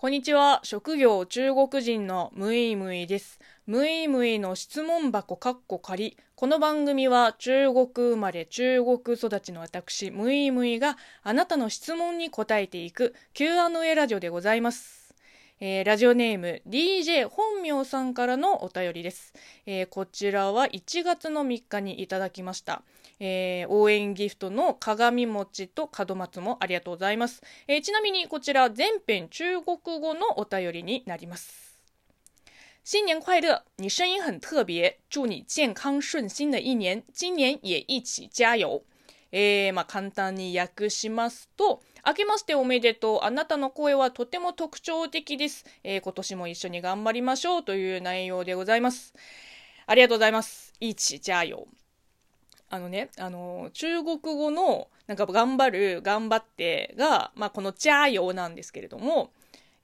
こんにちは。職業中国人のムイムイです。ムイムイの質問箱かっこ仮。この番組は中国生まれ中国育ちの私ムイムイがあなたの質問に答えていく Q&A ラジオでございます。ラジオネーム DJ 本名さんからのお便りです。こちらは1月の3日にいただきました。応援ギフトの鏡餅と門松もありがとうございます。ちなみにこちら全編中国語のお便りになります。新年快乐！你声音很特别，祝你健康顺心的一年，今年也一起加油。簡単に訳しますと、明けましておめでとう、あなたの声はとても特徴的です。今年も一緒に頑張りましょうという内容でございます。ありがとうございます。一起加油。中国語のなんか頑張る、頑張ってが、この加油なんですけれども、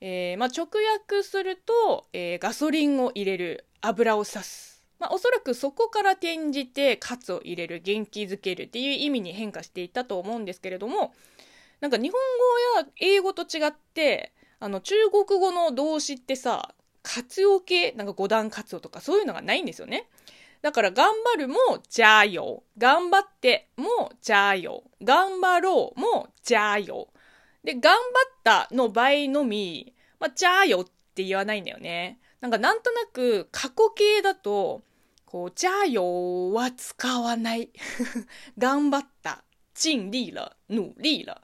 直訳すると、ガソリンを入れる、油をさす、おそらくそこから転じてカツを入れる、元気づけるっていう意味に変化していったと思うんですけれども、なんか日本語や英語と違って中国語の動詞ってさ、カツオ系、なんか五段カツオとかそういうのがないんですよね。だから頑張るも加油、頑張っても加油、頑張ろうも加油で、頑張ったの場合のみ、加油って言わないんだよね。なんとなく過去形だとこう加油は使わない頑張った、尽力了、努力了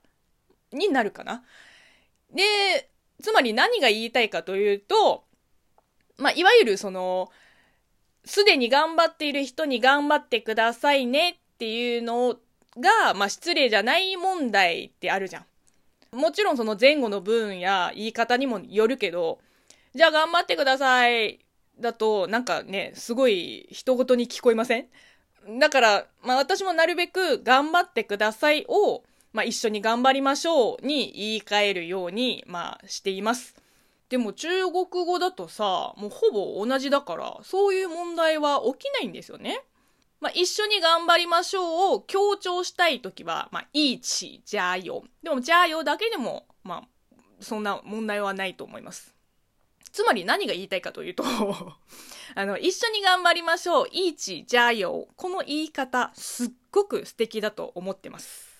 になるかな。で、つまり何が言いたいかというと、いわゆるそのすでに頑張っている人に頑張ってくださいねっていうのが、失礼じゃない問題ってあるじゃん。もちろんその前後の文や言い方にもよるけど、じゃあ頑張ってくださいだとなんかね、すごい人ごとに聞こえません？だから、私もなるべく頑張ってくださいを、一緒に頑張りましょうに言い換えるように、しています。でも中国語だとさ、もうほぼ同じだから、そういう問題は起きないんですよね。一緒に頑張りましょうを強調したいときは、一起加油。でも加油だけでも、そんな問題はないと思います。つまり何が言いたいかというと、一緒に頑張りましょう、一起加油。この言い方、すっごく素敵だと思ってます。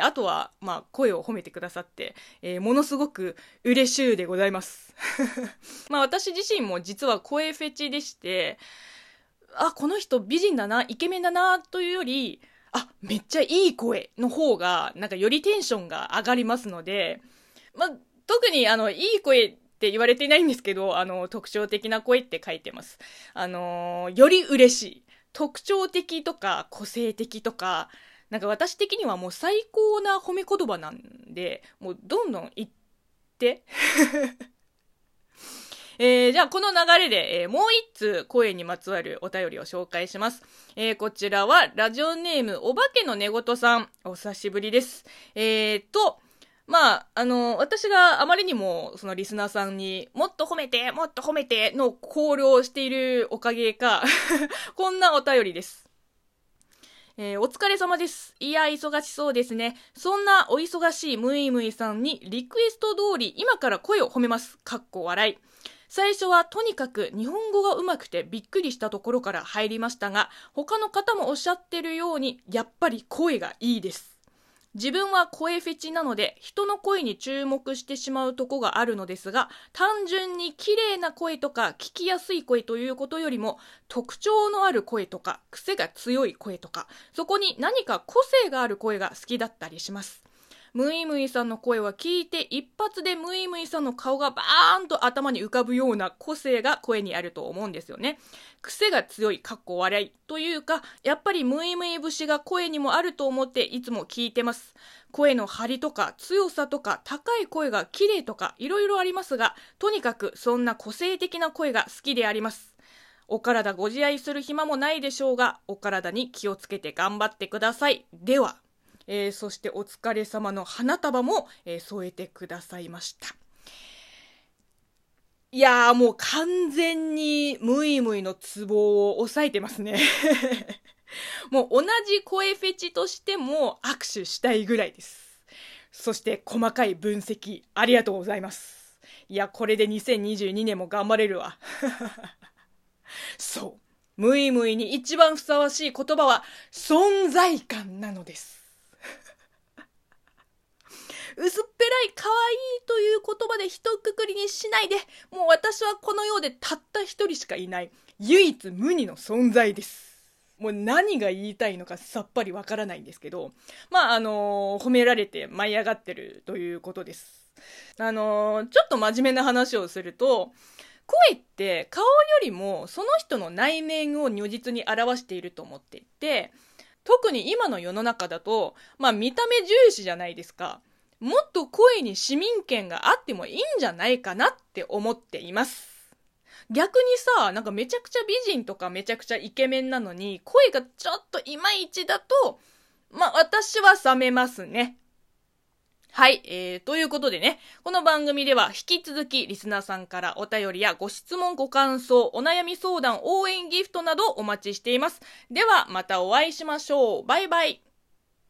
あとは、声を褒めてくださって、ものすごく嬉しゅうでございます私自身も実は声フェチでして、この人美人だな、イケメンだなというより、めっちゃいい声の方がなんかよりテンションが上がりますので、特にいい声って言われていないんですけど、特徴的な声って書いてます。より嬉しい、特徴的とか個性的とか、なんか私的にはもう最高な褒め言葉なんで、もうどんどん言って、じゃあこの流れで、もう一通声にまつわるお便りを紹介します。こちらはラジオネームお化けの寝言さん、お久しぶりです。私があまりにもそのリスナーさんにもっと褒めて、もっと褒めてのコールをしているおかげかこんなお便りです。お疲れ様です。いや、忙しそうですね。そんなお忙しいムイムイさんにリクエスト通り今から声を褒めます。かっこ笑い。最初はとにかく日本語が上手くてびっくりしたところから入りましたが、他の方もおっしゃってるように、やっぱり声がいいです。自分は声フェチなので、人の声に注目してしまうとこがあるのですが、単純に綺麗な声とか聞きやすい声ということよりも、特徴のある声とか、癖が強い声とか、そこに何か個性がある声が好きだったりします。ムイムイさんの声は聞いて一発でムイムイさんの顔がバーンと頭に浮かぶような個性が声にあると思うんですよね。癖が強い、かっこ笑いというか、やっぱりムイムイ節が声にもあると思っていつも聞いてます。声の張りとか強さとか高い声が綺麗とかいろいろありますが、とにかくそんな個性的な声が好きであります。お体ご自愛する暇もないでしょうが、お体に気をつけて頑張ってください。では。そしてお疲れ様の花束も、添えてくださいました。いやー、もう完全にムイムイのツボを抑えてますねもう同じ声フェチとしても握手したいぐらいです。そして細かい分析ありがとうございます。いや、これで2022年も頑張れるわ。そう、ムイムイに一番ふさわしい言葉は存在感なのです。薄っぺらい可愛いという言葉で一括りにしないで、もう私はこの世でたった一人しかいない唯一無二の存在です。もう何が言いたいのかさっぱりわからないんですけど、まあ褒められて舞い上がってるということです。ちょっと真面目な話をすると、声って顔よりもその人の内面を如実に表していると思っていて、特に今の世の中だと、見た目重視じゃないですか。もっと声に市民権があってもいいんじゃないかなって思っています。逆にさ、なんかめちゃくちゃ美人とかめちゃくちゃイケメンなのに、声がちょっといまいちだと、私は冷めますね。はい、ということでね、この番組では引き続きリスナーさんからお便りやご質問、ご感想、お悩み相談、応援ギフトなどお待ちしています。ではまたお会いしましょう。バイバイ。